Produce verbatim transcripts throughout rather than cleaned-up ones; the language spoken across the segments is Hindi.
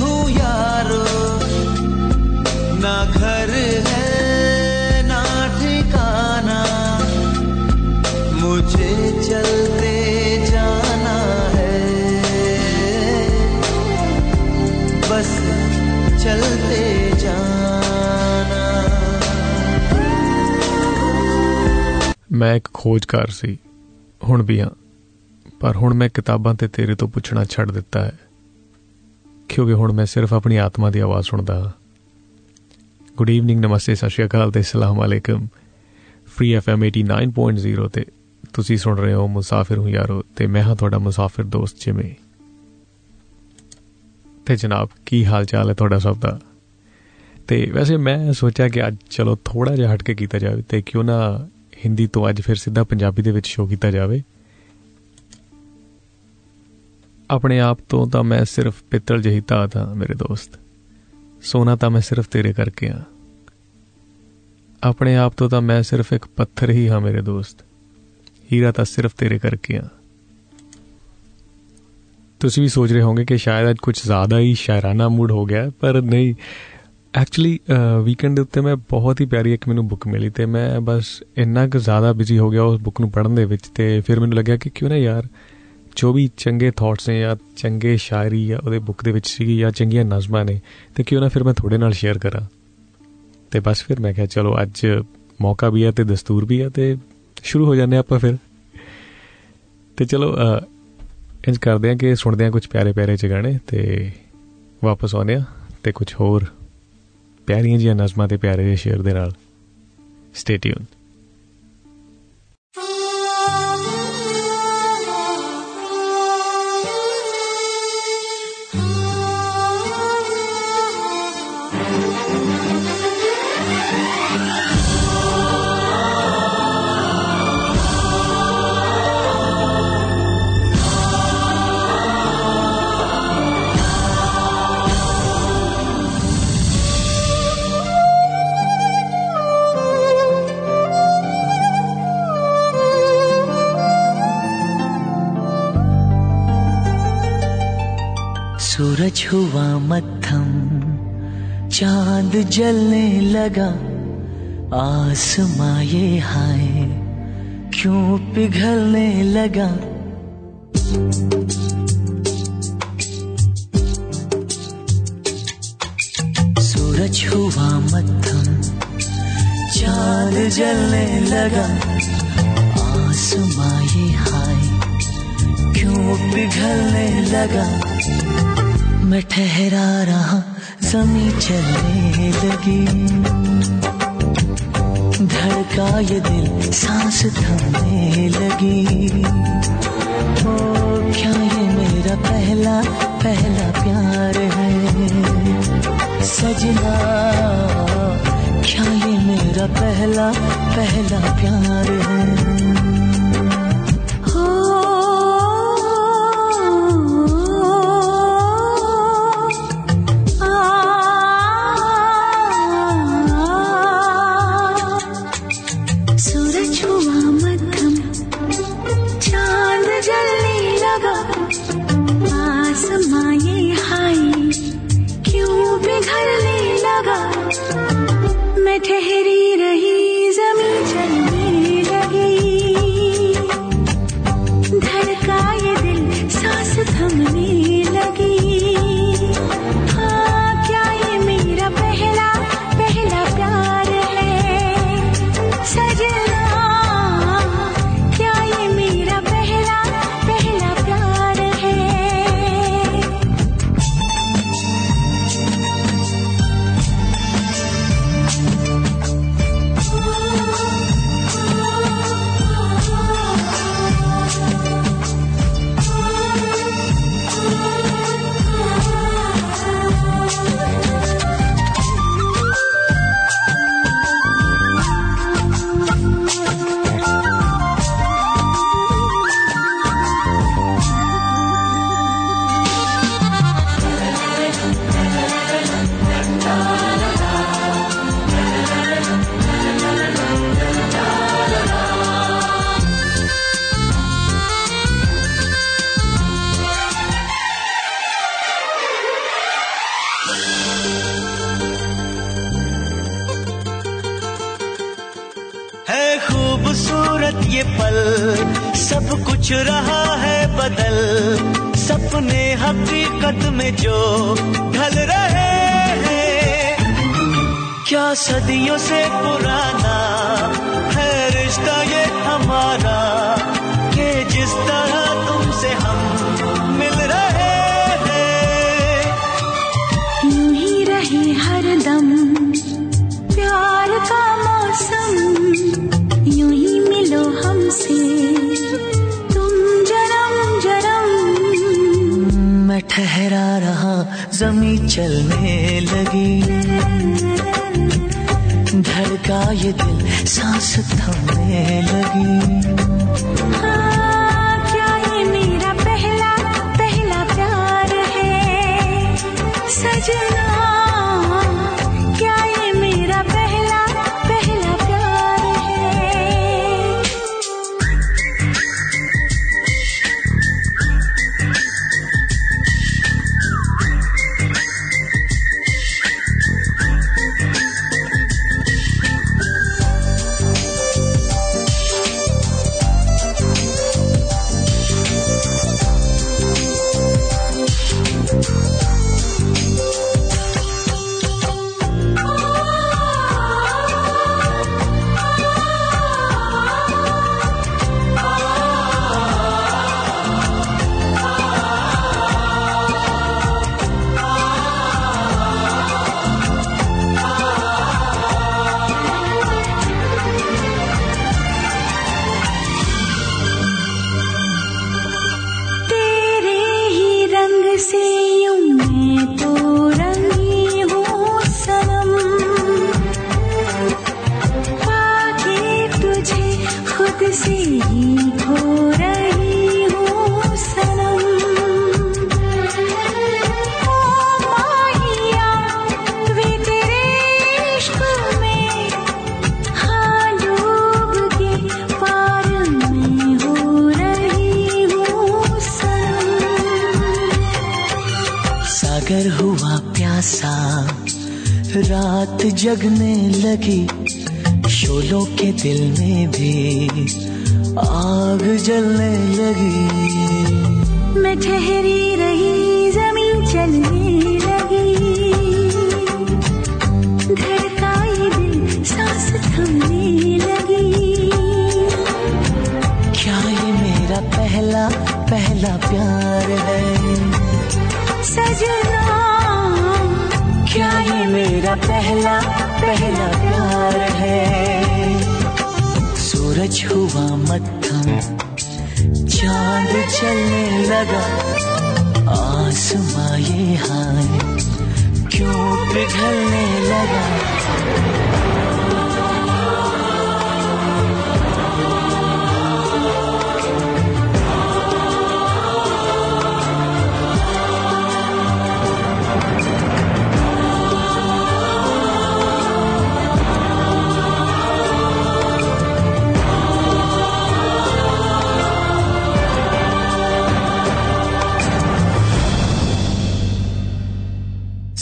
हूँ यारो, ना घर है ना ठिकाना, मुझे चलते जाना है, बस चलते जाना। मैं एक खोजकार सी, हुण भी हाँ, पर हुण मैं किताबां ते तेरे तो पुछना छड़ दिता है, क्योंकि हुण मैं सिर्फ अपनी आत्मा दी आवाज़ सुनदा। गुड ईवनिंग, नमस्ते, सत श्री अकाल ते सलाम अलैकुम। Free F M eighty nine point zero ते तुसी सुन रहे हो मुसाफिर हूँ यारो, ते मैं हाँ तुहाडा मुसाफिर दोस्त जिमें। ते जनाब, की हाल चाल है तुहाडा सब दा? ते वैसे मैं सोचा कि अज चलो थोड़ा जिहा हट के कीता जावे, ते क्यों ना हिंदी तो अज फिर सीधा पंजाबी दे विच शो कीता जावे। अपने आप तो तां मैं सिर्फ पित्तल जही धात हाँ मेरे दोस्त, सोना तां मैं सिर्फ तेरे करके हाँ। अपने आप तो तां मैं सिर्फ एक पत्थर ही हाँ मेरे दोस्त, हीरा तां सिर्फ तेरे करके हाँ। तुसी भी सोच रहे होंगे कि शायद आज कुछ ज़्यादा ही शायराना मूड हो गया, पर नहीं, एक्चुअली वीकेंड के उत्ते मैं बहुत ही प्यारी एक मैनू बुक मिली, तो मैं बस इन्ना क ज़्यादा बिजी हो गया उस बुक नूं पढ़न दे विच, ते फिर मैनू लग्या कि क्यों ना यार जो भी चंगे थॉट्स ने या चंगे शायरी या उहदे बुक दे विच सीगी या चंगियां नज़मां ने, ते क्यों ना फिर मैं थोड़े नाल शेयर करा। ते बस फिर मैं कहा चलो अज मौका भी है ते दस्तूर भी है, ते शुरू हो जाने आपां फिर। ते चलो इंज करदे हां कि सुणदे हां कुछ प्यारे प्यारे जगाने, ते वापस आउणे हां ते कुछ होर प्यारियां जिहियां नज़मां ते प्यारे जिहे शेयर दे नाल। Stay tune. सूरज हुआ मध्यम, चांद जलने लगा, आसमां ये हाय क्यों पिघलने लगा। सूरज हुआ मध्यम, चांद जलने लगा, आसमां ये हाय क्यों पिघलने लगा। मैं ठहरा रहा, जमीं चलने लगी, धड़का ये दिल, सांस थमने लगी। ओ क्या ये मेरा पहला पहला प्यार है सजना, क्या ये मेरा पहला पहला प्यार है। ये पल सब कुछ रहा है बदल, सपने हकीकत में जो ढल रहे हैं। क्या सदियों से पुराना है रिश्ता ये हमारा, कि जिस तरह तुमसे हम मिल रहे हैं। यूं ही रहे हरदम प्यार का मौसम, यूं ही मिलो हमसे तुम जरम जरम। मैं ठहरा रहा जमी चलने लगी, धड़का ये दिल सांस थमने लगी। हाँ, क्या ये मेरा पहला पहला प्यार है सजना, जगने लगी शोलों के दिल में भी आग जलने लगी। मैं ठहरी रही जमीन चलने लगी, धड़का ये दिल सांस थमने लगी। क्या ये मेरा पहला पहला प्यार है सजना, क्या ये मेरा पहला पहला प्यार है। सूरज हुआ मत्थम, चांद चलने लगा, आसमां ये हाय क्यों पिघलने लगा।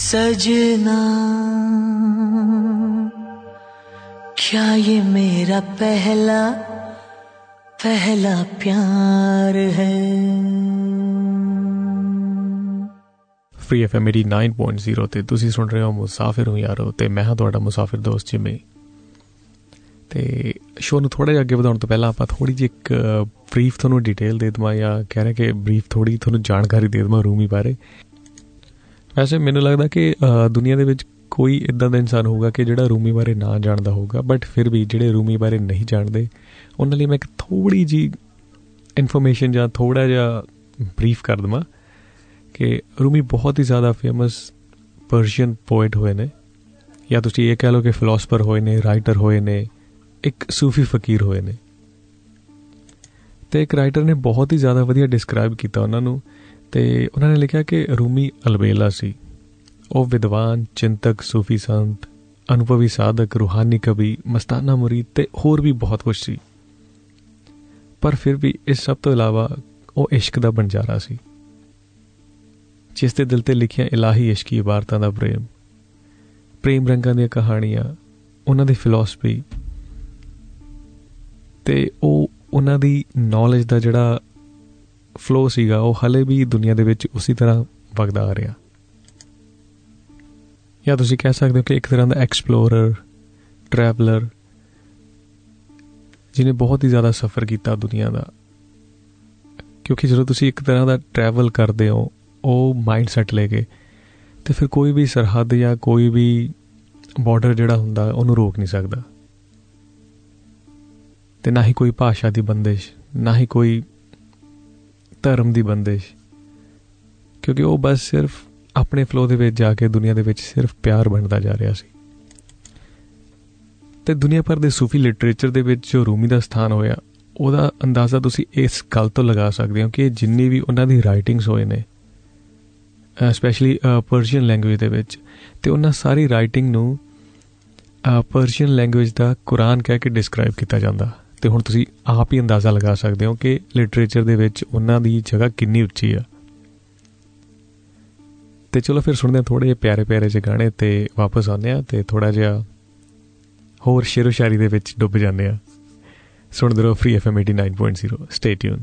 सजना, क्या ये मेरा पहला पहला प्यार है। फ्री एफ एम नवासी पॉइंट ज़ीरो ਤੇ ਤੁਸੀਂ ਸੁਣ ਰਹੇ ਹੋ ਮੁਸਾਫਿਰ ਹੂੰ ਯਾਰੋ ਤੇ ਮੈਂ ਹਾਂ ਤੁਹਾਡਾ ਮੁਸਾਫਿਰ ਦੋਸਤ ਜਿਵੇਂ। ਤੇ ਸ਼ੋਅ ਨੂੰ ਥੋੜ੍ਹਾ ਜਿਹਾ ਅੱਗੇ ਵਧਾਉਣ ਤੋਂ ਪਹਿਲਾਂ ਆਪਾਂ ਥੋੜ੍ਹੀ ਜਿਹੀ ਇੱਕ ਬਰੀਫ ਤੁਹਾਨੂੰ ਡਿਟੇਲ ਦੇ ਦੇਵਾਂ, ਜਾਂ ਕਹਿ ਰਹੇ ਕਿ ਬਰੀਫ ਥੋੜ੍ਹੀ ਤੁਹਾਨੂੰ ਜਾਣਕਾਰੀ ਦੇ ਦੇਵਾਂ ਰੂਮੀ ਬਾਰੇ। ਵੈਸੇ ਮੈਨੂੰ ਲੱਗਦਾ ਕਿ ਦੁਨੀਆ ਦੇ ਵਿੱਚ ਕੋਈ ਇੱਦਾਂ ਦਾ ਇਨਸਾਨ ਹੋਊਗਾ ਕਿ ਜਿਹੜਾ ਰੂਮੀ ਬਾਰੇ ਨਾ ਜਾਣਦਾ ਹੋਊਗਾ, ਬਟ ਫਿਰ ਵੀ ਜਿਹੜੇ ਰੂਮੀ ਬਾਰੇ ਨਹੀਂ ਜਾਣਦੇ ਉਹਨਾਂ ਲਈ ਮੈਂ ਇੱਕ ਥੋੜ੍ਹੀ ਜਿਹੀ ਇਨਫੋਰਮੇਸ਼ਨ ਜਾਂ ਥੋੜ੍ਹਾ ਜਿਹਾ ਬਰੀਫ ਕਰ ਦੇਵਾਂ ਕਿ ਰੂਮੀ ਬਹੁਤ ਹੀ ਜ਼ਿਆਦਾ ਫੇਮਸ ਪਰਸ਼ੀਅਨ ਪੋਇਟ ਹੋਏ ਨੇ, ਜਾਂ ਤੁਸੀਂ ਇਹ ਕਹਿ ਲਓ ਕਿ ਫਿਲਾਸਫਰ ਹੋਏ ਨੇ, ਰਾਈਟਰ ਹੋਏ ਨੇ, ਇੱਕ ਸੂਫੀ ਫਕੀਰ ਹੋਏ ਨੇ। ਅਤੇ ਇੱਕ ਰਾਈਟਰ ਨੇ ਬਹੁਤ ਹੀ ਜ਼ਿਆਦਾ ਵਧੀਆ ਡਿਸਕ੍ਰਾਈਬ ਕੀਤਾ ਉਹਨਾਂ ਨੂੰ, ਅਤੇ ਉਹਨਾਂ ਨੇ ਲਿਖਿਆ ਕਿ ਰੂਮੀ ਅਲਬੇਲਾ ਸੀ। ਉਹ ਵਿਦਵਾਨ, ਚਿੰਤਕ, ਸੂਫੀ ਸੰਤ, ਅਨੁਭਵੀ ਸਾਧਕ, ਰੂਹਾਨੀ ਕਵੀ, ਮਸਤਾਨਾ ਮੁਰੀਦ ਅਤੇ ਹੋਰ ਵੀ ਬਹੁਤ ਕੁਛ ਸੀ। ਪਰ ਫਿਰ ਵੀ ਇਸ ਸਭ ਤੋਂ ਇਲਾਵਾ ਉਹ ਇਸ਼ਕ ਦਾ ਬੰਜਾਰਾ ਸੀ, ਜਿਸ ਦੇ ਦਿਲ 'ਤੇ ਲਿਖੀਆਂ ਇਲਾਹੀ ਇਸ਼ਕੀ ਇਬਾਰਤਾਂ ਦਾ ਪ੍ਰੇਮ, ਪ੍ਰੇਮ ਰੰਗਾਂ ਦੀਆਂ ਕਹਾਣੀਆਂ, ਉਹਨਾਂ ਦੀ ਫਿਲਾਸਫੀ, ਅਤੇ ਉਹ ਉਹਨਾਂ ਦੀ ਨੌਲੇਜ ਦਾ ਜਿਹੜਾ ਫਲੋ ਸੀਗਾ ਉਹ ਹਾਲੇ ਵੀ ਦੁਨੀਆ ਦੇ ਵਿੱਚ ਉਸੇ ਤਰ੍ਹਾਂ ਵਗਦਾ ਆ ਰਿਹਾ, ਜਾਂ ਤੁਸੀਂ ਕਹਿ ਸਕਦੇ ਹੋ ਕਿ ਇੱਕ ਤਰ੍ਹਾਂ ਦਾ ਐਕਸਪਲੋਰਰ, ਟਰੈਵਲਰ, ਜਿਹਨੇ ਬਹੁਤ ਹੀ ਜ਼ਿਆਦਾ ਸਫ਼ਰ ਕੀਤਾ ਦੁਨੀਆ ਦਾ। ਕਿਉਂਕਿ ਜਦੋਂ ਤੁਸੀਂ ਇੱਕ ਤਰ੍ਹਾਂ ਦਾ ਟਰੈਵਲ ਕਰਦੇ ਹੋ ਉਹ ਮਾਈਂਡ ਸੈੱਟ ਲੈ ਕੇ, ਅਤੇ ਫਿਰ ਕੋਈ ਵੀ ਸਰਹੱਦ ਜਾਂ ਕੋਈ ਵੀ ਬਾਰਡਰ ਜਿਹੜਾ ਹੁੰਦਾ ਉਹਨੂੰ ਰੋਕ ਨਹੀਂ ਸਕਦਾ, ਅਤੇ ਨਾ ਹੀ ਕੋਈ ਭਾਸ਼ਾ ਦੀ ਬੰਦਿਸ਼, ਨਾ ਹੀ ਕੋਈ ਧਰਮ ਦੀ ਬੰਦਿਸ਼, ਕਿਉਂਕਿ ਉਹ ਬਸ ਸਿਰਫ ਆਪਣੇ ਫਲੋ ਦੇ ਵਿੱਚ ਜਾ ਕੇ ਦੁਨੀਆ ਦੇ ਵਿੱਚ ਸਿਰਫ ਪਿਆਰ ਬਣਦਾ ਜਾ ਰਿਹਾ ਸੀ। ਅਤੇ ਦੁਨੀਆ ਭਰ ਦੇ ਸੂਫੀ ਲਿਟਰੇਚਰ ਦੇ ਵਿੱਚ ਜੋ ਰੂਮੀ ਦਾ ਸਥਾਨ ਹੋਇਆ ਉਹਦਾ ਅੰਦਾਜ਼ਾ ਤੁਸੀਂ ਇਸ ਗੱਲ ਤੋਂ ਲਗਾ ਸਕਦੇ ਹੋ ਕਿ ਜਿੰਨੀ ਵੀ ਉਹਨਾਂ ਦੀ ਰਾਈਟਿੰਗਸ ਹੋਏ ਨੇ ਸਪੈਸ਼ਲੀ ਪਰਸ਼ੀਅਨ ਲੈਂਗੁਏਜ ਦੇ ਵਿੱਚ, ਅਤੇ ਉਹਨਾਂ ਸਾਰੀ ਰਾਈਟਿੰਗ ਨੂੰ ਪਰਸ਼ੀਅਨ ਲੈਂਗੁਏਜ ਦਾ ਕੁਰਾਨ ਕਹਿ ਕੇ ਡਿਸਕ੍ਰਾਈਬ ਕੀਤਾ ਜਾਂਦਾ। ਅਤੇ ਹੁਣ ਤੁਸੀਂ ਆਪ ਹੀ ਅੰਦਾਜ਼ਾ ਲਗਾ ਸਕਦੇ ਹੋ ਕਿ ਲਿਟਰੇਚਰ ਦੇ ਵਿੱਚ ਉਹਨਾਂ ਦੀ ਜਗ੍ਹਾ ਕਿੰਨੀ ਉੱਚੀ ਆ। ਅਤੇ ਚਲੋ ਫਿਰ ਸੁਣਦੇ ਹਾਂ ਥੋੜ੍ਹੇ ਜਿਹੇ ਪਿਆਰੇ ਪਿਆਰੇ ਜਿਹੇ ਗਾਣੇ, ਅਤੇ ਵਾਪਸ ਆਉਂਦੇ ਹਾਂ ਅਤੇ ਥੋੜ੍ਹਾ ਜਿਹਾ ਹੋਰ ਸ਼ੇਰੋ ਸ਼ਾਇਰੀ ਦੇ ਵਿੱਚ ਡੁੱਬ ਜਾਂਦੇ ਹਾਂ। ਸੁਣਦੇ ਰਹੋ ਫ੍ਰੀ ਐਫ ਐਮ eighty-nine point zero, stay tune.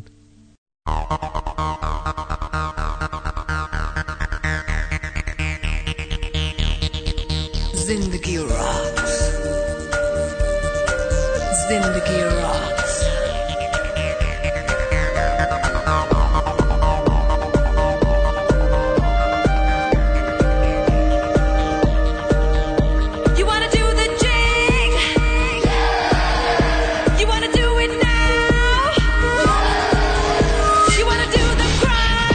ਜ਼ਿੰਦਗੀ ਰੌਕਸ, ਜ਼ਿੰਦਗੀ rocks. You wanna do the jig, you wanna do it now, you wanna do the grind.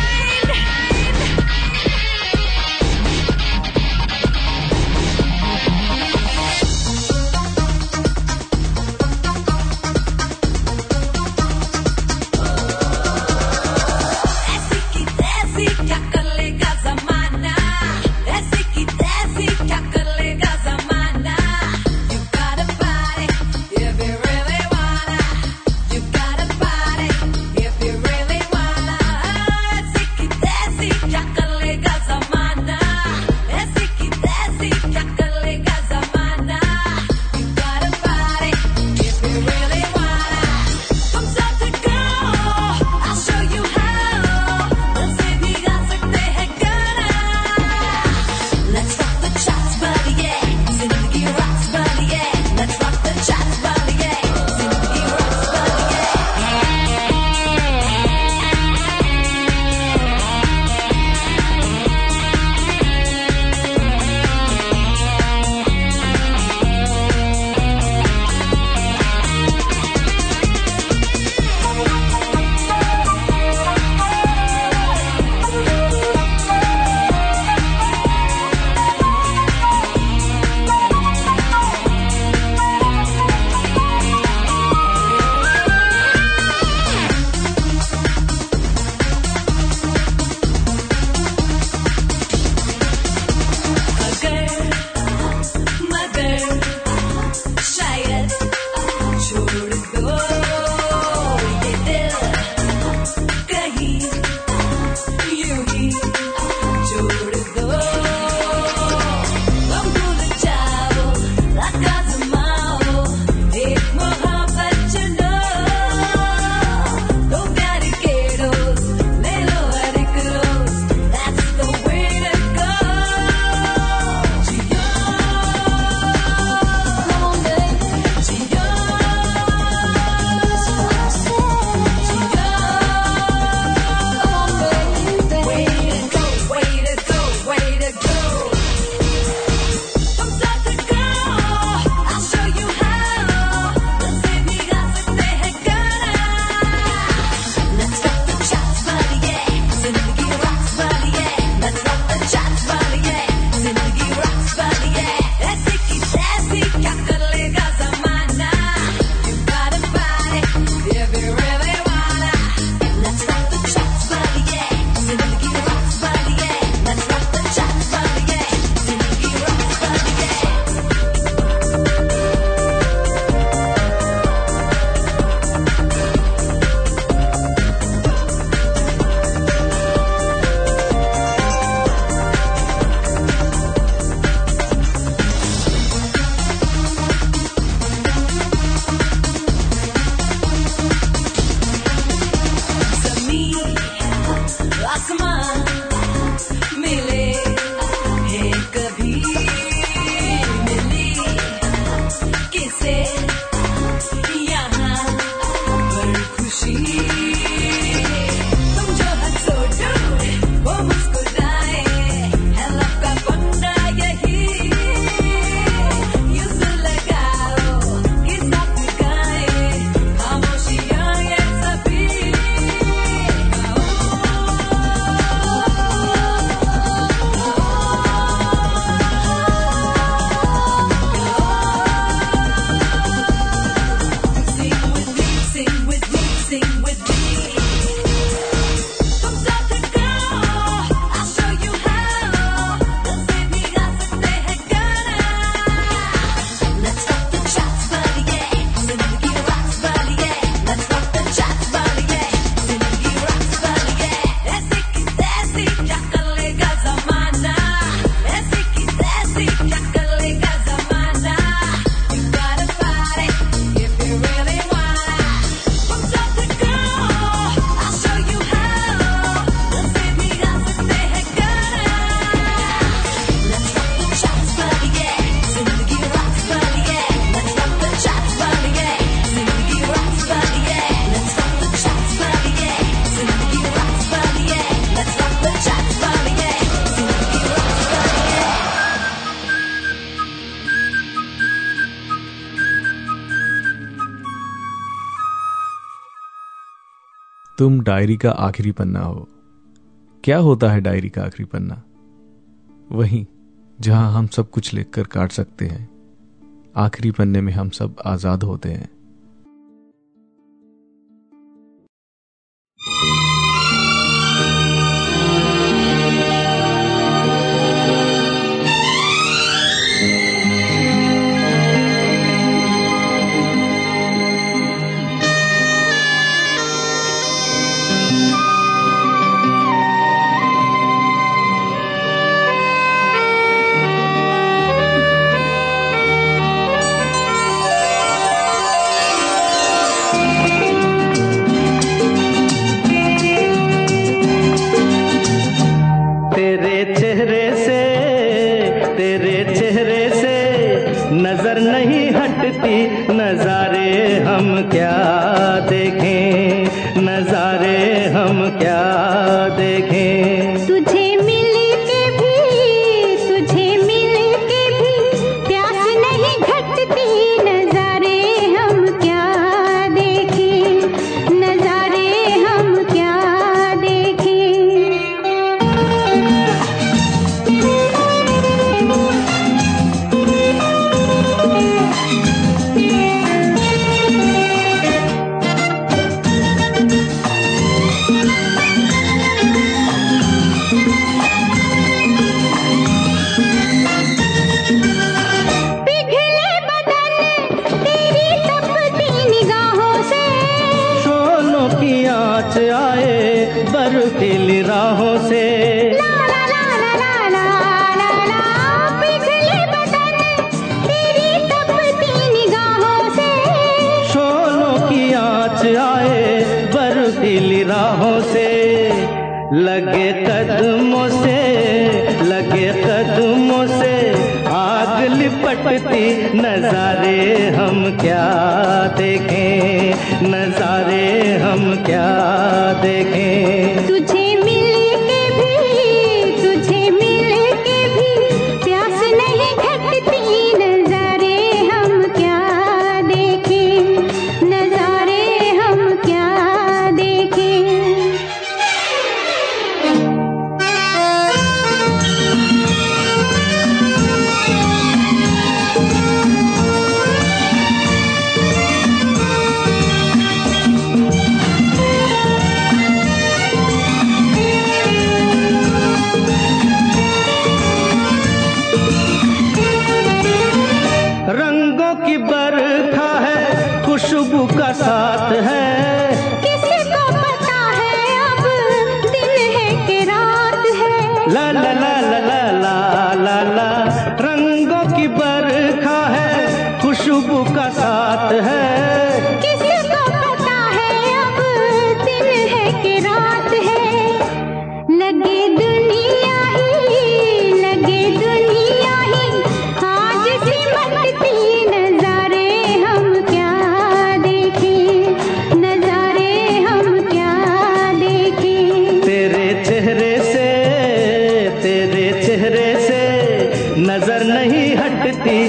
तुम डायरी का आखिरी पन्ना हो। क्या होता है डायरी का आखिरी पन्ना? वहीं जहां हम सब कुछ लिखकर काट सकते हैं। आखिरी पन्ने में हम सब आजाद होते हैं।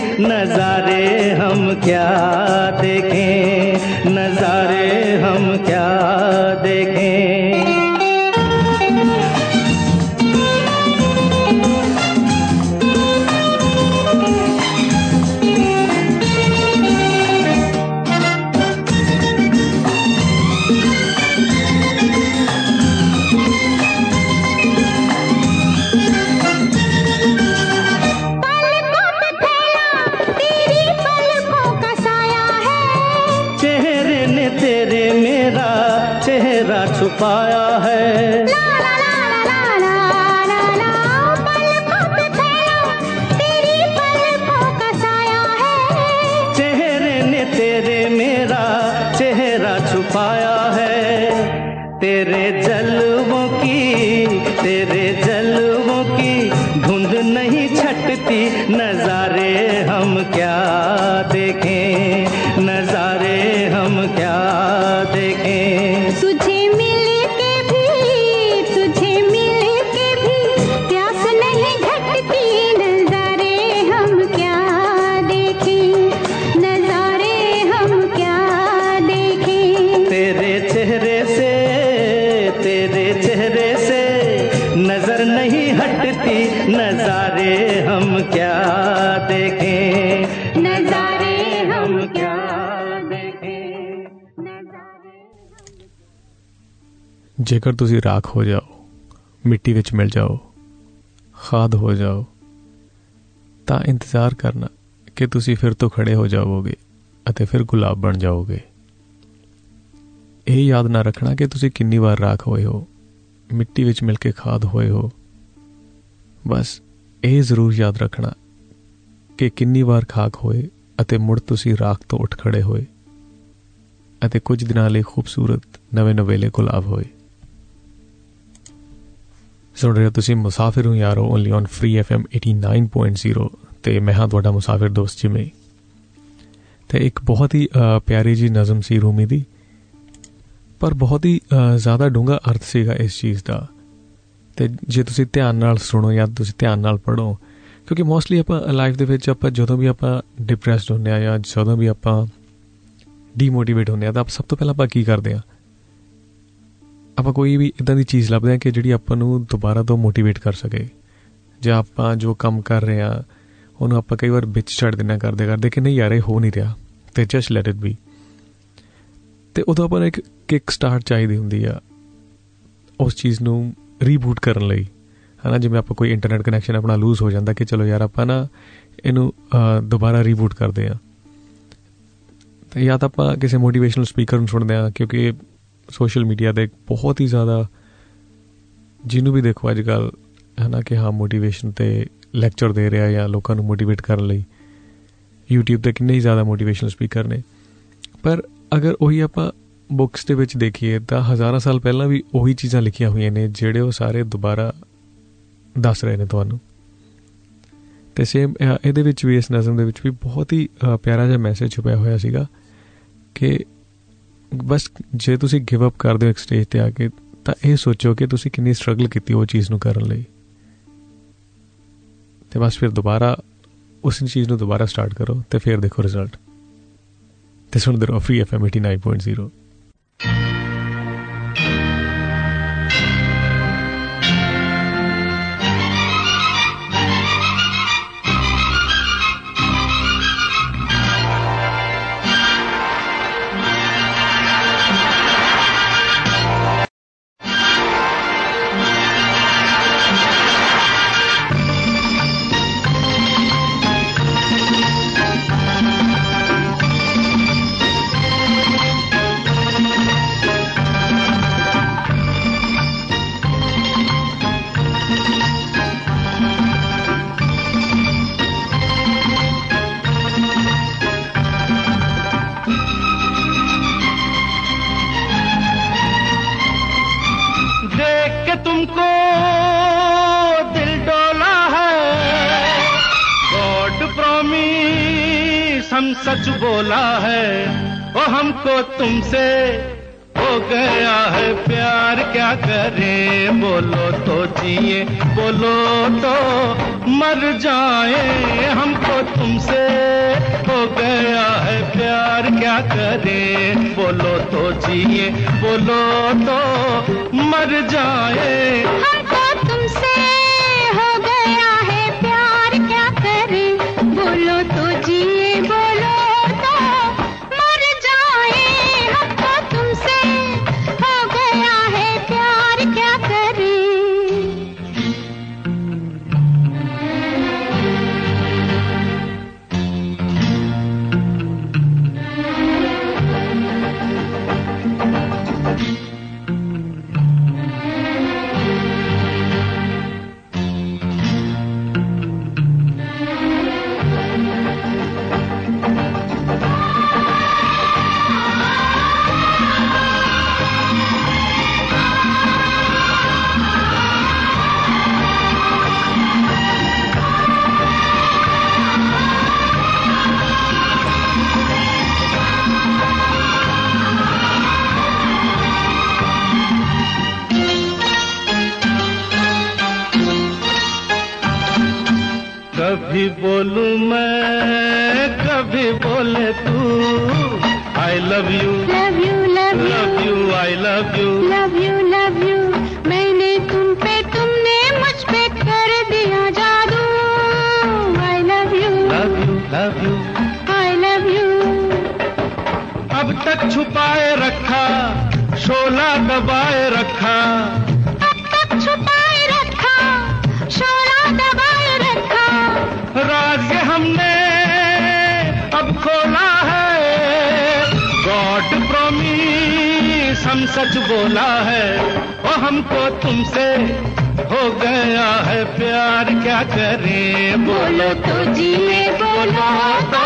नज़ारे हम क्या देखें, नज़ारे हम क्या देखें। छुपाया है ला ला ला ला ला ला ला, पलकों पे फैला तेरी पलकों का साया है। चेहरे ने तेरे मेरा चेहरा छुपाया है, तेरे जलवों की तेरे जलवों की धुंध नहीं छटती। नजारे हम क्या देखें, नजारे हम क्या देखें। नजारे हम क्या देखें, नजारे हम क्या देखें, नजारे। जेकर तुसी राख हो जाओ, मिट्टी विच मिल जाओ, खाद हो जाओ, ता इंतजार करना कि तुसी फिर तो खड़े हो जाओगे अते फिर गुलाब बन जाओगे। यह याद ना रखना कि तुसी कितनी बार राख होए हो, मिट्टी विच मिल के खाद होए हो। बस ये जरूर याद रखना कि किन्नी बार खाक होए अते मुड़ तुसी राख तो उठ खड़े होए अते कुछ दिनां लई खूबसूरत नवे नवेले गुलाब होए। सुन रहे हो तुसी मुसाफिर हूँ यारो, only on free F M eighty nine point zero. तो मैं हाँ तुहाडा मुसाफिर दोस्त जी में। तो एक बहुत ही प्यारी जी नज़म सी रूमी दी, पर बहुत ही ज़्यादा डूंगा अर्थ सीगा इस चीज़ का। तो जे तुसी ध्यान नाल सुनो या तुसी ध्यान नाल पढ़ो, क्योंकि मोस्टली आपां लाइफ दे विच आपां जदों भी आपां डिप्रैस्ड हुंदे आ या जदों भी आपां डीमोटिवेट हुंदे आ, तां सब तो पहला आपां की करदे आ, आपां कोई भी इदां दी चीज़ लभदे आ कि जिहड़ी आपां नूं दोबारा तो मोटिवेट कर सके। जे आपां जो कम कर रहे आ उहनूं आपां कई बार विच छड्ड दिंदे करदे करदे कि नहीं यार ये हो नहीं रहा, ते जस्ट लेट इट बी। ते उदों आपां नूं एक किक स्टार्ट चाहिदी हुंदी आ उस चीज़ नूं रीबूट करने लई, है ना। जिवें आपां कोई इंटरनेट कनैक्शन अपना लूज हो जाता कि चलो यार आपां ना इनू दोबारा रीबूट करते हैं, तो या तो आपां किसी मोटिवेशनल स्पीकर नूं सुनदे आ, क्योंकि सोशल मीडिया दे बहुत ही ज़्यादा जिन्हों भी देखो अजकल, है ना, कि हाँ मोटिवेशन ते लैक्चर दे रहा या लोकां नूं मोटिवेट करने लई यूट्यूब ते किन्ने ही ज़्यादा मोटिवेशनल स्पीकर ने। पर अगर वही आपां बुक्स के विच देखिए तो हज़ारों साल पहला भी वही चीज़ा लिखिया हुई ने जेड़े वो सारे दोबारा दस रहे हैं तुहानूं। तो सेम इहदे विच भी, इस नज़म दे विच भी बहुत ही प्यारा जिहा मैसेज छुपया होया सीगा कि बस जे तुसी गिव अप कर दो एक स्टेज ते आके, तो यह सोचो कि तुसी कितनी स्ट्रगल कीती उस चीज़ नूं करन लई, ते बस फिर दोबारा उस चीज़ नूं दोबारा स्टार्ट करो तो फिर देखो रिजल्ट। तो सुनदे रहो free F M eighty nine point zero. सच बोला है वो हमको तुमसे, वो गया है प्यार क्या करे, बोलो तो जिए बोलो तो मर जाए, हमको तुमसे हो गया है प्यार क्या करे, बोलो तो जिए बोलो तो मर जाए, हमको तुमसे हो गया है प्यार क्या करे, बोलो तो जिए बोलो तो मर जाए, हमको तुमसे हो गया है प्यार क्या करे। कभी बोलूं मैं कभी बोले तू, I love you love you love you I love you love you love you, मैंने तुम पे तुमने मुझ पे कर दिया जादू, I love you love you love you I love you. अब तक छुपाए रखा शोला दबाए रखा, अब तक छुपाए रखा शोला दबाए रखा, राज हमने अब खोला है, गॉड प्रॉमिस हम सच बोला है, ओ हमको तुमसे हो गया है प्यार क्या करें, बोलो तो जिए बोलो तो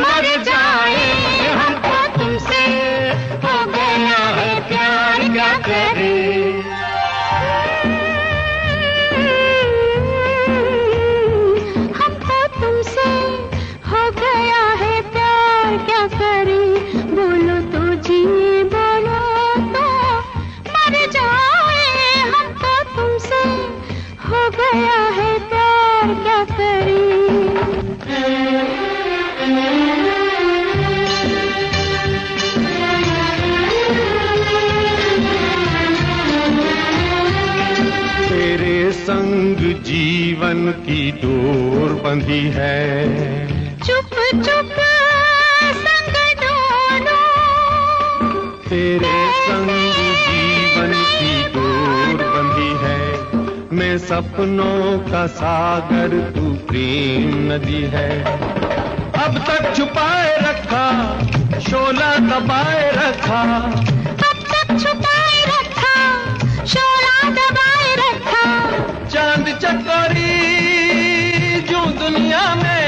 मर जाए, हमको तुमसे हो गया है प्यार क्या करें। संग जीवन की डोर बंधी है, चुप चुप संग डोलो, तेरे संग जीवन की डोर बंधी है, मैं सपनों का सागर तू प्रेम नदी है, अब तक छुपाए रखा शोला दबाए रखा, अब तक छुपाए रखा शोला दबाए रखा, चांद चकोरी जो दुनिया में,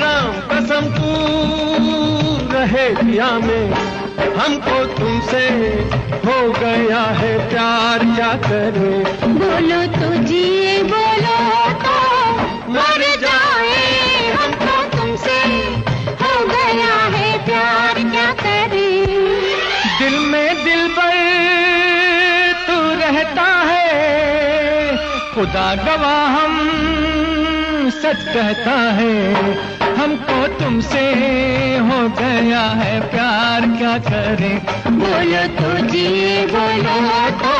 राम कसम तू रहे दिया में, हमको तुमसे हो गया है प्यार क्या करे, बोलो तो जिए बोलो तो मर जाए, हमको तुमसे हो गया है प्यार क्या करे। दिल में दिल पर तू रहता है, खुदा गवाह हम सच कहता है, हमको तुमसे हो गया है प्यार क्या करें, बोलो तो जिए बोलो तो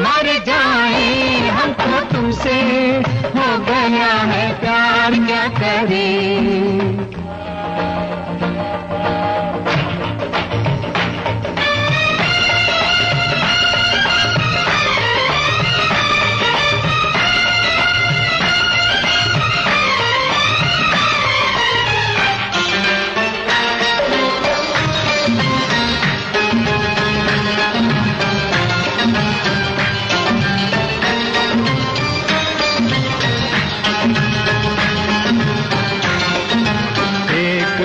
मर जाए, हमको तुमसे हो गया है प्यार क्या करें।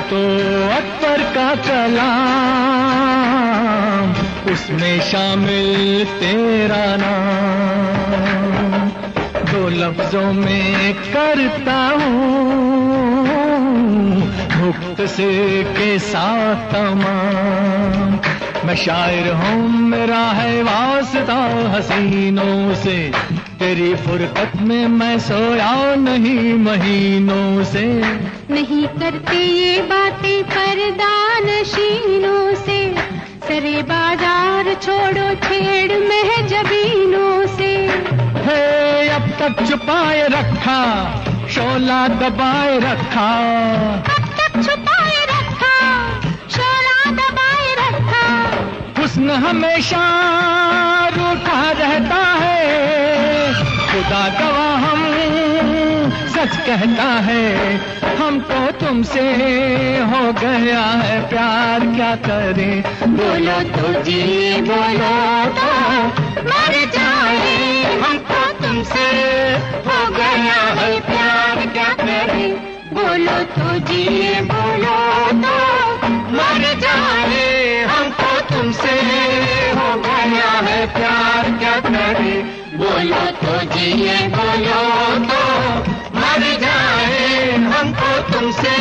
तो अकबर का कलाम, उसमें शामिल तेरा नाम, दो लफ्जों में करता हूँ मुक्त से के साथ तमाम, मैं शायर हूँ मेरा है वास्ता हसीनों से, तेरी फुरकत में मैं सोया नहीं महीनों से। नहीं करते ये बातें परदानशीनों से, सरे बाजार छोड़ो छेड़ में जबीनों से। हे अब तक छुपाए रखा शोला दबाए रखा, अब तक छुपाए रखा शोला दबाए रखा। हुस्न हमेशा रूठा रहता है, खुदा गवाह हम सच कहता है। हमको तुमसे हो गया है प्यार क्या करें, बोलो तो जी बोलो तो मर जाए। हमको तुमसे हो गया है प्यार क्या करे, बोलो तो जी बोलो तो मर जाए। हमको तुमसे हो गया है प्यार क्या करे, बोलो तो जी बोलो तो मर जाए। हमको तुमसे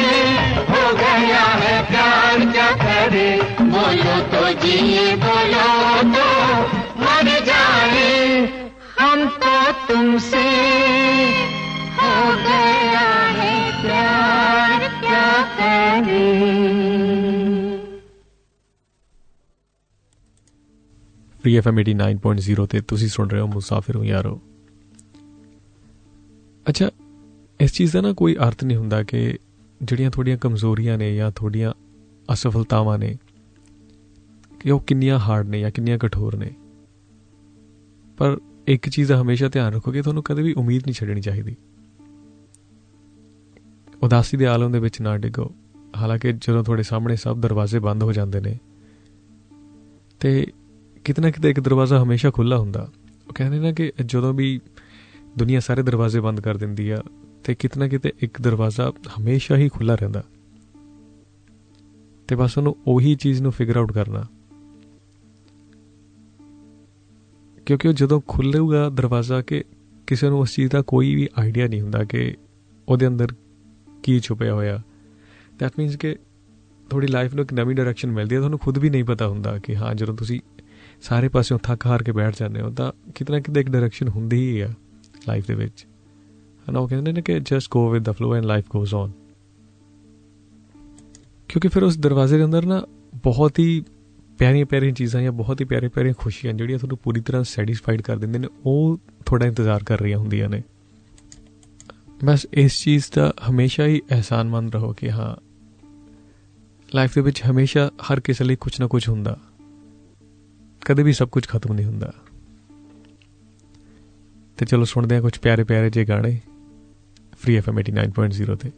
हो गया है प्यार क्या करे, बोलो तो जी बोलो तो मर जाए। हमको तुमसे हो गया है प्यार क्या करें। फ्री एफ एम नवासी पॉइंट ज़ीरो ते तुसी सुन रहे हो मुसाफिर हूँ यारो। अच्छा, इस चीज़ का ना कोई अर्थ नहीं हुंदा कि जिहड़ियां थोड़ियां कमजोरियां ने या थोड़ियां असफलतावां ने कि ओह किन्नियां हार्ड ने या किन्नियां कठोर ने, पर एक चीज़ हमेशा ध्यान रखो कि तुहानूं कदे भी उम्मीद नहीं छड्डनी चाहिदी। उदासी दे आलम दे विच ना डिगो, हालांकि जदों तुहाडे सामने सब दरवाजे बंद हो जांदे ने ते कितना किते एक दरवाज़ा हमेशा खुला हुंदा। ओह कहंदे ना कि जदों भी दुनिया सारे दरवाजे बंद कर दिंदी आ ते कितना किते एक दरवाज़ा हमेशा ही खुला रहिंदा, ते बस उहनूं ओही चीज़ नूं फिगर आउट करना, क्योंकि वो जदों खुलेगा दरवाज़ा के किसी को उस चीज़ का कोई भी आइडिया नहीं होंगे कि वो अंदर की छुपया होया। दैट मीनस कि थोड़ी लाइफ में एक नवी डायरैक्शन मिलती है, थोड़ा खुद भी नहीं पता होंगे कि हाँ जो तुम सारे पासों थक हार के बैठ जाते हो तो कितना कितना एक डायरैक्शन होंगी ही है लाइफ के विच, है ना। वो कहते हैं कि just go with the flow and life goes on, क्योंकि फिर उस दरवाजे के अंदर ना बहुत ही प्यारियां प्यारियां चीज़ां या बहुत ही प्यारियां प्यारियां खुशियां जिहड़ियां तुहानूं पूरी तरह सैटिस्फाइड कर दिंदे ने, ओह थोड़ा इंतजार कर रही हुंदियां ने। बस इस चीज़ का हमेशा ही एहसानमंद रहो कि हाँ लाइफ दे विच हमेशा हर किसे लई कुछ ना कुछ हुंदा, कदे भी सब कुछ खत्म नहीं हुंदा। तो चलो सुनदे हैं कुछ प्यारे प्यारे जे गाने फ्री एफ एम नवासी पॉइंट ज़ीरो ते।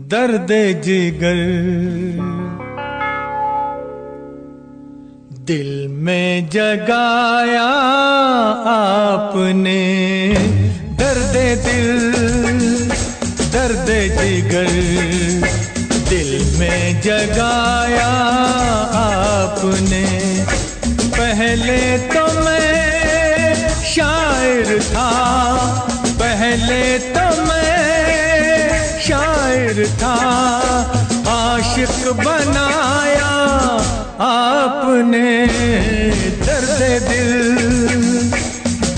दर्दे जिगर दिल में जगाया आपने, दर्दे दिल दर्दे जिगर दिल में जगाया आपने। पहले तो मैं शायर था, पहले तो शायर था, आशिक बनाया आपने। दर्द दिल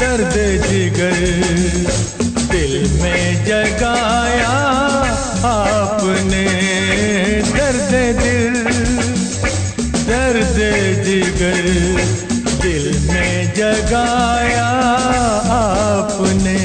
दर्द जिगर दिल में जगाया आपने, दर्द दिल दर्द जिगर दिल लगाया आपने।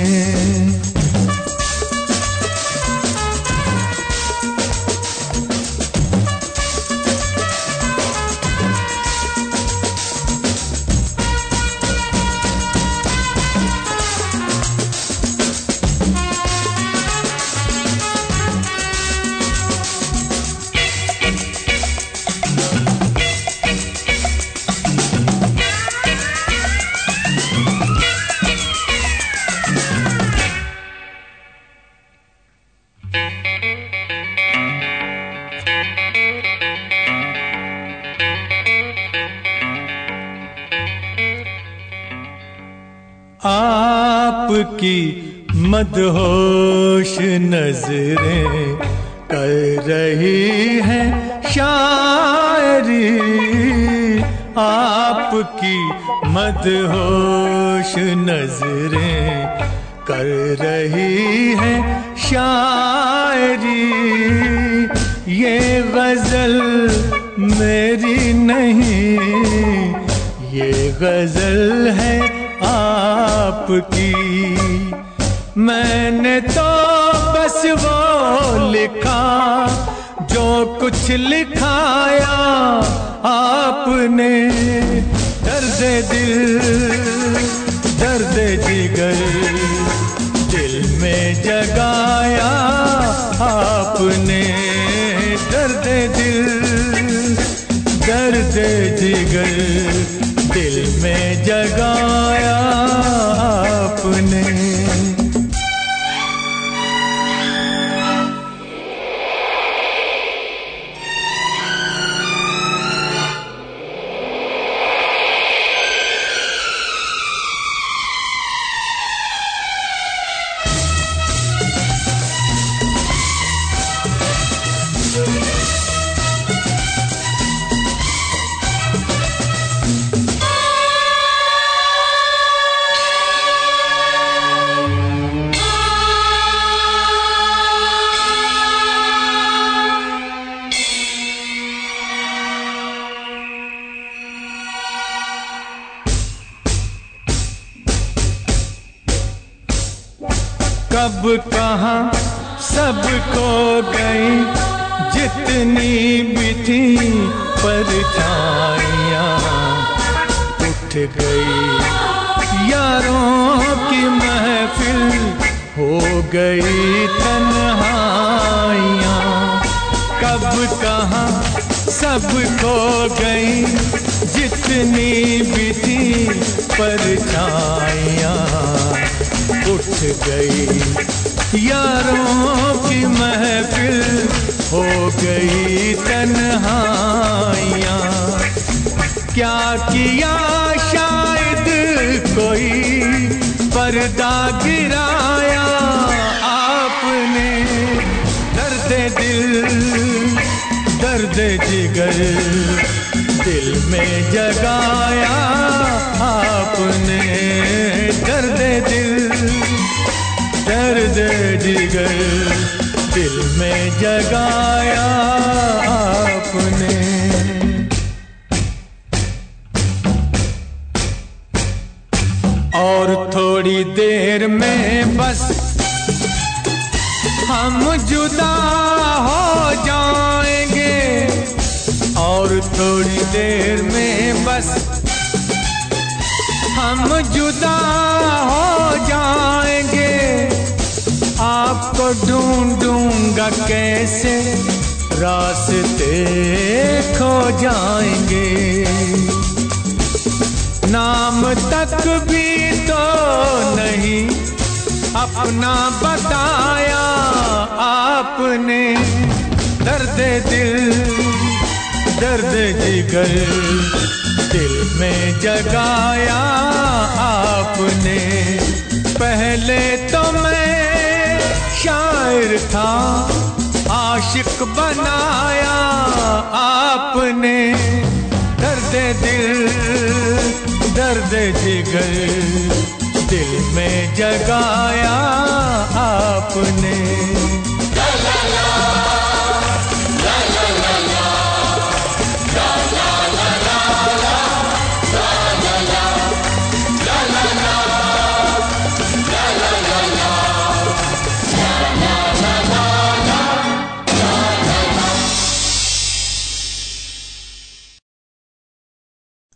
आपकी मदहोश नजरें कर रही हैं शायरी, आपकी मदहोश नजरें कर रही हैं शायरी। ये गजल मेरी नहीं, ये गजल है आपकी। मैंने तो बस वो लिखा जो कुछ लिखाया आपने। दर्द दिल दर्द जिगर दिल में जगाया आपने। दर्द दिल दर्द जिगर दिल में जगाया आपने। कब कहाँ सब खो गई जितनी भी थी परछाइयाँ, उठ गई यारों की महफिल हो गई तन्हाइयाँ। कब कहाँ सब खो गई जितनी भी थी परछाइयाँ, उठ गई यारों की महफिल हो गई तन्हाइयाँ। क्या किया शायद कोई पर्दा गिराया आपने। दर्द दिल दर्द जिगर दिल में जगाया आपने। दर्द दिल दर्द जिगर दिल में जगाया आपने। और थोड़ी देर में बस हम जुदा हो जाएंगे, और थोड़ी देर में बस हम जुदा हो जाएंगे। आपको ढूंढूंगा कैसे, रास्ते खो जाएंगे। नाम तक भी तो नहीं अपना बताया आपने। दर्द दिल दर्द जिगर दिल में जगाया आपने। पहले तो मैं शायर था, आशिक बनाया आपने। दर्द दिल दर्द जिगर दिल में जगाया आपने।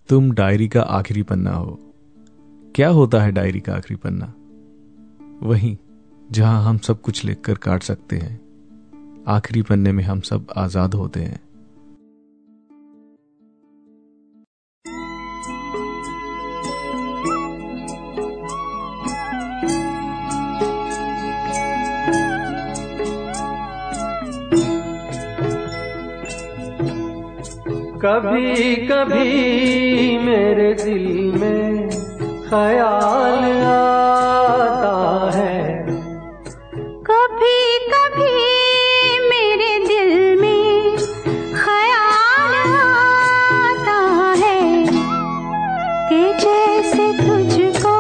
तुम डायरी का आखिरी पन्ना हो। क्या होता है डायरी का आखिरी पन्ना? वहीं जहां हम सब कुछ लिखकर काट सकते हैं। आखिरी पन्ने में हम सब आजाद होते हैं। कभी कभी मेरे दिल में ख्याल आता है, कभी कभी मेरे दिल में ख्याल आता है कि जैसे तुझको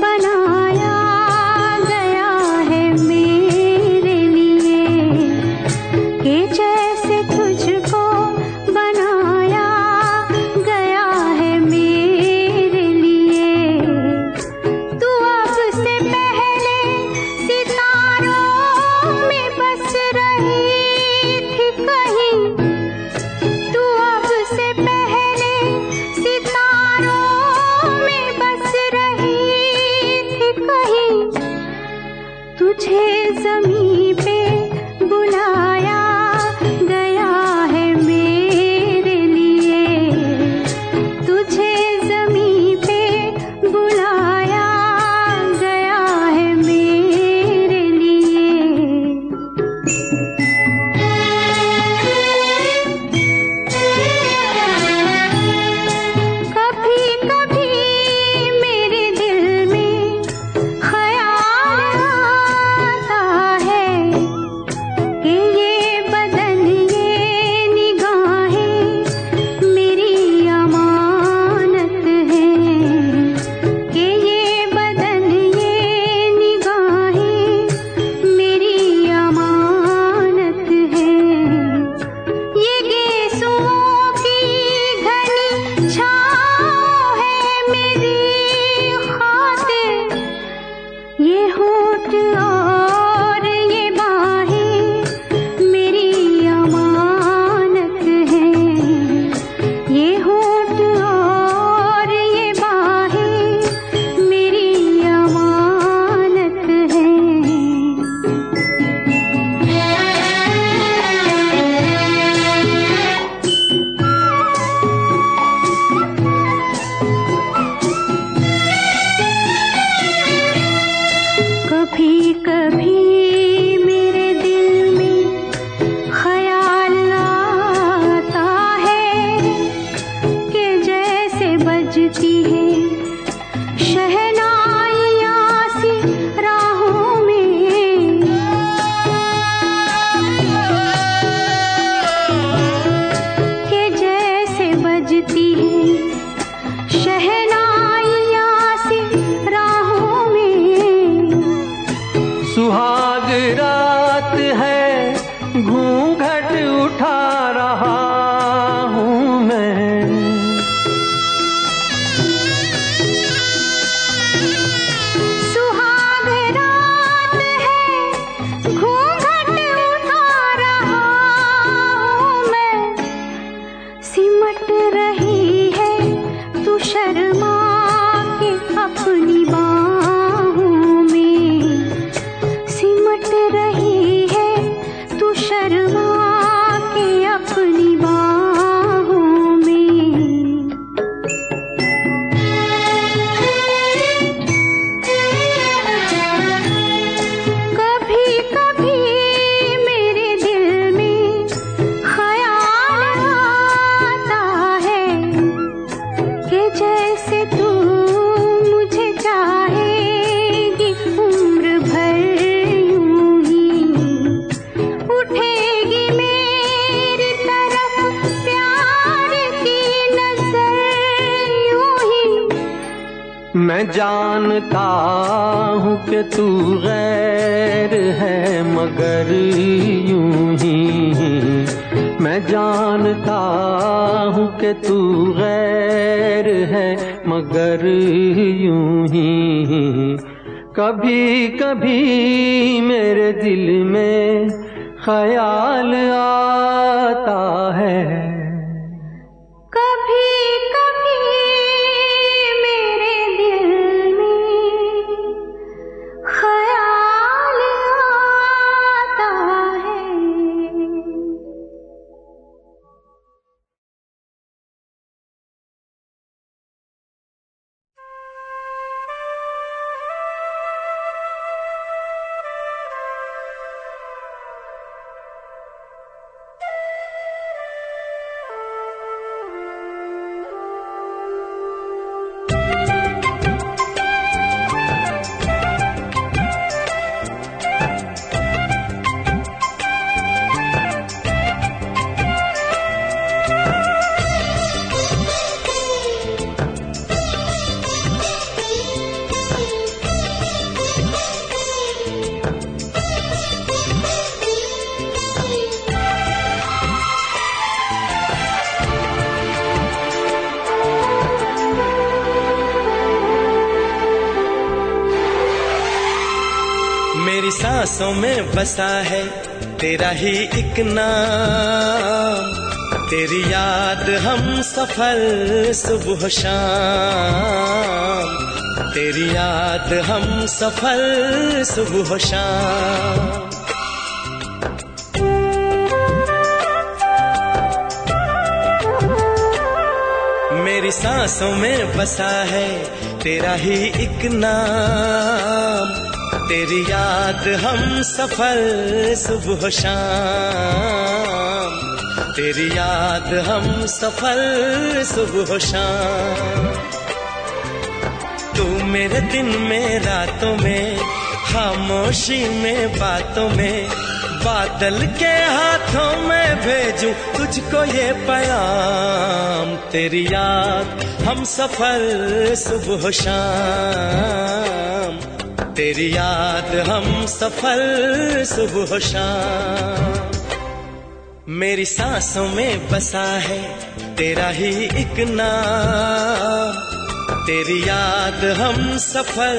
बनाया गया है मेरे लिए, कि जैसे तुझको जानता हूँ कि तू गैर है मगर यूं ही, मैं जानता हूँ कि तू गैर है मगर यूं ही। कभी कभी मेरे दिल में ख्याल आता है, कभी कभी मेरी सांसों में बसा है तेरा ही एक नाम, तेरी याद हम सफल सुबह शाम, तेरी याद हम सफल सुबह शाम। मेरी सांसों में बसा है तेरा ही एक नाम, तेरी याद हम सफल सुबह शाम, तेरी याद हम सफल सुबह शाम। तू मेरे दिन में रातों में खामोशी में बातों में बादल के हाथों में भेजूं तुझको ये प्याम, तेरी याद हम सफल सुबह शाम, तेरी याद हम सफल सुबह शाम। मेरी सांसों में बसा है तेरा ही एक नाम, तेरी याद हम सफल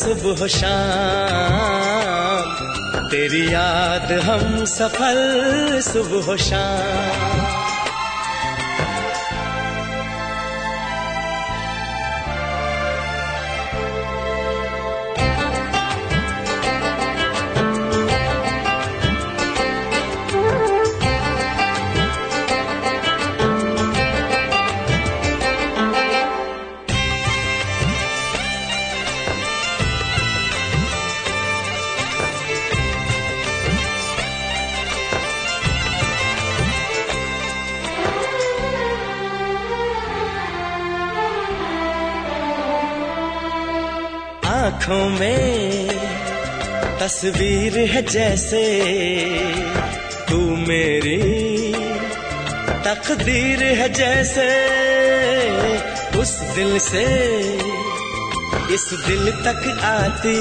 सुबह शाम, तेरी याद हम सफल सुबह शाम। आँखों में तस्वीर है जैसे तू मेरी तकदीर है, जैसे उस दिल से इस दिल तक आती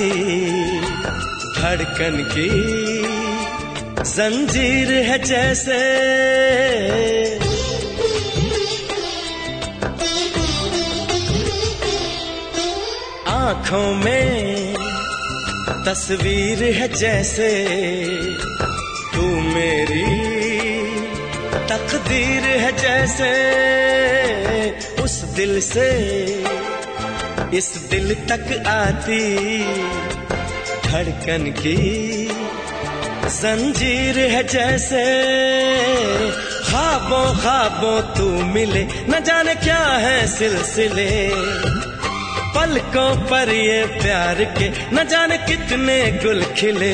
धड़कन की जंजीर है, जैसे आँखों में तस्वीर है जैसे तू मेरी तकदीर है, जैसे उस दिल से इस दिल तक आती धड़कन की जंजीर है, जैसे ख्वाबों ख्वाबों तू मिले न जाने क्या है सिलसिले, पलकों पर ये प्यार के न जाने कितने गुल खिले,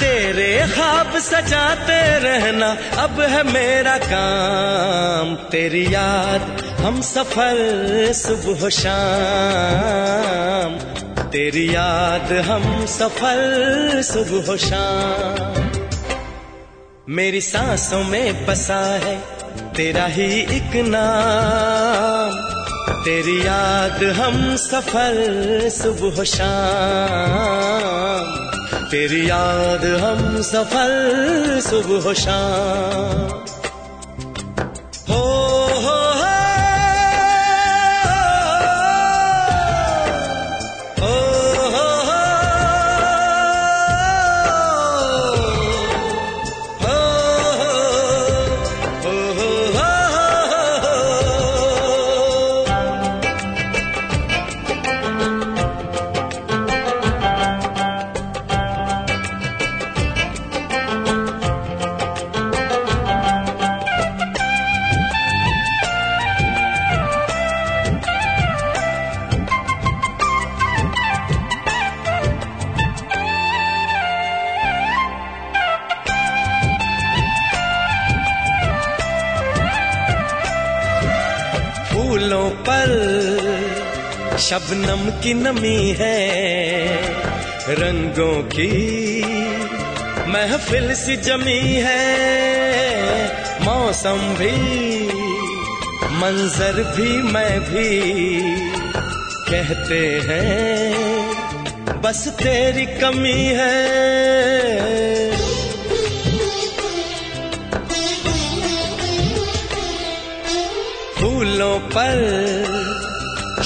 तेरे ख्वाब सजाते रहना अब है मेरा काम, तेरी याद हम सफल सुबह शाम, तेरी याद हम सफल सुबह शाम। मेरी सांसों में बसा है तेरा ही एक नाम, तेरी याद हम सफल सुबह शाम, तेरी याद हम सफल सुबह शाम। शबनम की नमी है रंगों की महफिल सी जमी है, मौसम भी मंजर भी मैं भी कहते हैं बस तेरी कमी है, फूलों पर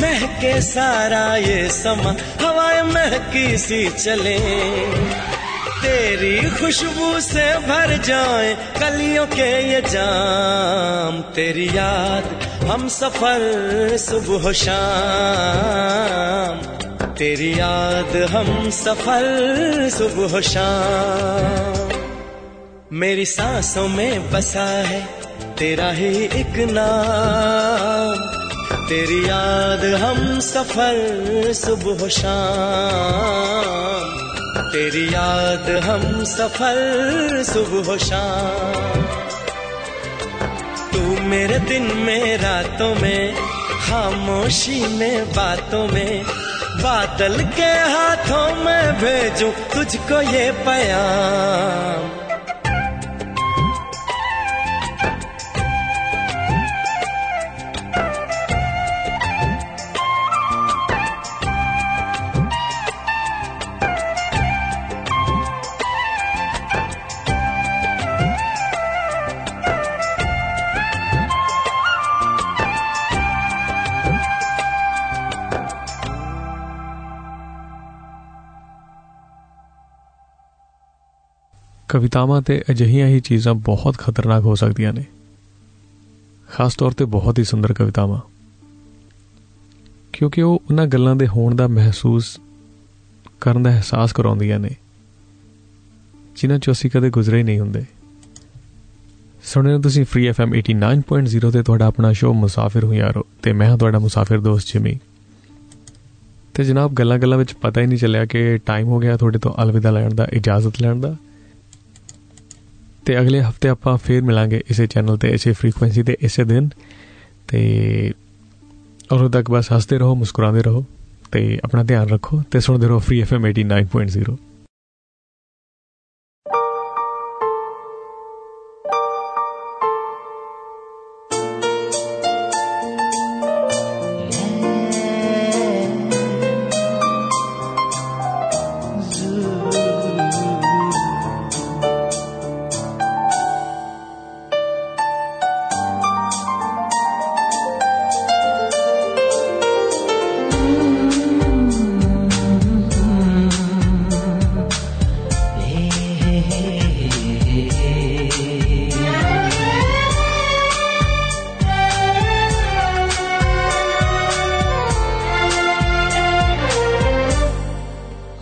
महके सारा ये समा हवाएं महकी सी चले, तेरी खुशबू से भर जाए कलियों के ये जाम, तेरी याद हम सफर सुबह शाम, तेरी याद हम सफर सुबह शाम। मेरी सांसों में बसा है तेरा ही एक नाम, तेरी याद हम सफर सुबह शाम, तेरी याद हम सफर सुबह शाम। तू मेरे दिन में रातों में खामोशी में बातों में बादल के हाथों में भेजूं तुझको ये पयाम। ਕਵਿਤਾਵਾਂ ਤੇ ਅਜਿਹੀਆਂ ਹੀ ਚੀਜ਼ਾਂ ਬਹੁਤ ਖਤਰਨਾਕ ਹੋ ਸਕਦੀਆਂ ਨੇ, ਖਾਸ ਤੌਰ ਤੇ ਬਹੁਤ ਹੀ ਸੁੰਦਰ ਕਵਿਤਾਵਾਂ, ਕਿਉਂਕਿ ਉਹ ਉਹਨਾਂ ਗੱਲਾਂ ਦੇ ਹੋਣ ਦਾ ਮਹਿਸੂਸ ਕਰਨ ਦਾ ਅਹਿਸਾਸ ਕਰਾਉਂਦੀਆਂ ਨੇ ਜਿਨ੍ਹਾਂ 'ਚੋਂ ਅਸੀਂ ਕਦੇ ਗੁਜ਼ਰੇ ਹੀ ਨਹੀਂ ਹੁੰਦੇ। ਸੁਣ ਰਹੇ ਤੁਸੀਂ free F M eighty nine point zero ਤੇ ਤੁਹਾਡਾ ਆਪਣਾ ਸ਼ੋਅ ਮੁਸਾਫਿਰ ਹੂੰ ਯਾਰੋ, ਤੇ ਮੈਂ ਹਾਂ ਤੁਹਾਡਾ ਮੁਸਾਫਿਰ ਦੋਸਤ ਜਿਮੀ। ਤੇ ਜਨਾਬ, ਗੱਲਾਂ ਗੱਲਾਂ ਵਿੱਚ ਪਤਾ ਹੀ ਨਹੀਂ ਚੱਲਿਆ ਕਿ ਟਾਈਮ ਹੋ ਗਿਆ ਤੁਹਾਡੇ ਤੋਂ ਅਲਵਿਦਾ ਲੈਣ ਦਾ, ਇਜਾਜ਼ਤ ਲੈਣ ਦਾ। ਤੇ ਅਗਲੇ ਹਫਤੇ ਆਪਾਂ ਫੇਰ ਮਿਲਾਂਗੇ ਇਸੇ ਚੈਨਲ ਤੇ, ਇਸੇ ਫ੍ਰੀਕੁਐਂਸੀ ਤੇ, ਇਸੇ ਦਿਨ। ਤੇ ਉਦੋਂ ਤੱਕ ਬਸ ਹੱਸਦੇ ਰਹੋ, ਮੁਸਕਰਾਉਂਦੇ ਰਹੋ ਤੇ ਆਪਣਾ ਧਿਆਨ ਰੱਖੋ ਤੇ ਸੁਣਦੇ ਰਹੋ free FM eighty nine point zero।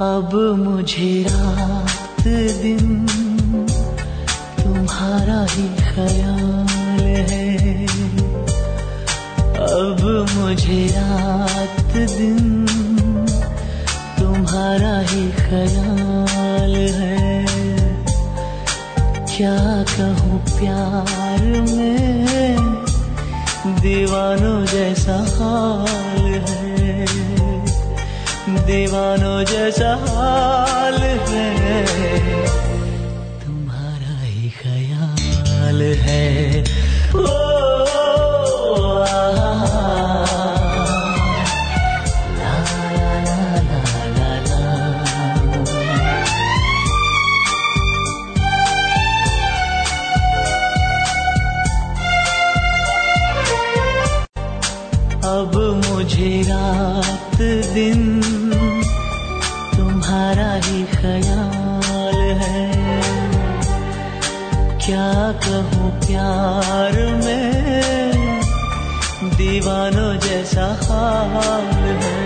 अब मुझे रात दिन तुम्हारा ही ख्याल है, अब मुझे रात दिन तुम्हारा ही ख्याल है। क्या कहूँ प्यार में दीवानों जैसा हाल है, दीवानों जैसा हाल है, तुम्हारा ही ख्याल है। ओ, ला ला ला ला ला ला। अब मुझे रात दिन तुम्हारा ही ख्याल है, क्या कहूँ प्यार में दीवानों जैसा हाल है।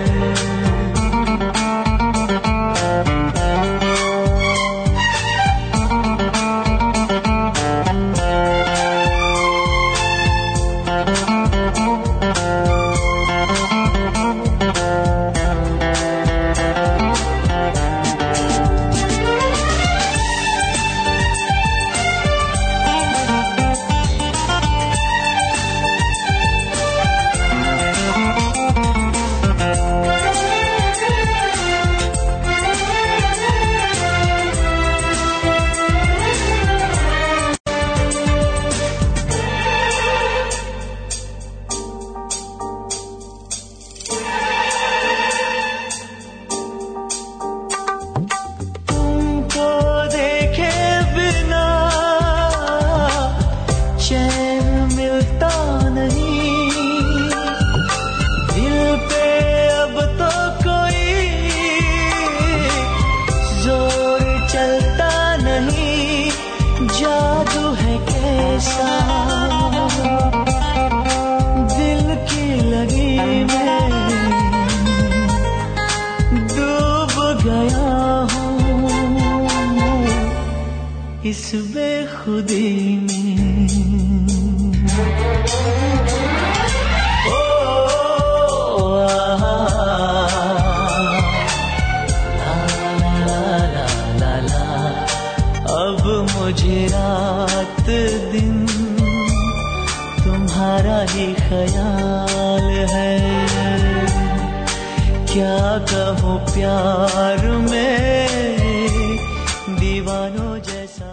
जादू है कैसा दिल की लगी में डूब गया हूँ इस बेखुदी में। ओ, ओ, आ, मुझे रात दिन तुम्हारा ही ख्याल है, क्या कहूँ प्यार में दीवानों जैसा।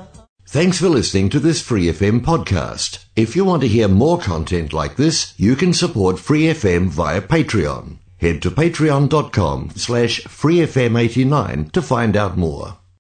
Thanks for listening to this Free F M podcast. If you want to hear more content like this, you can support Free F M via Patreon. Head to patreon dot com slash free f m eight nine to find out more.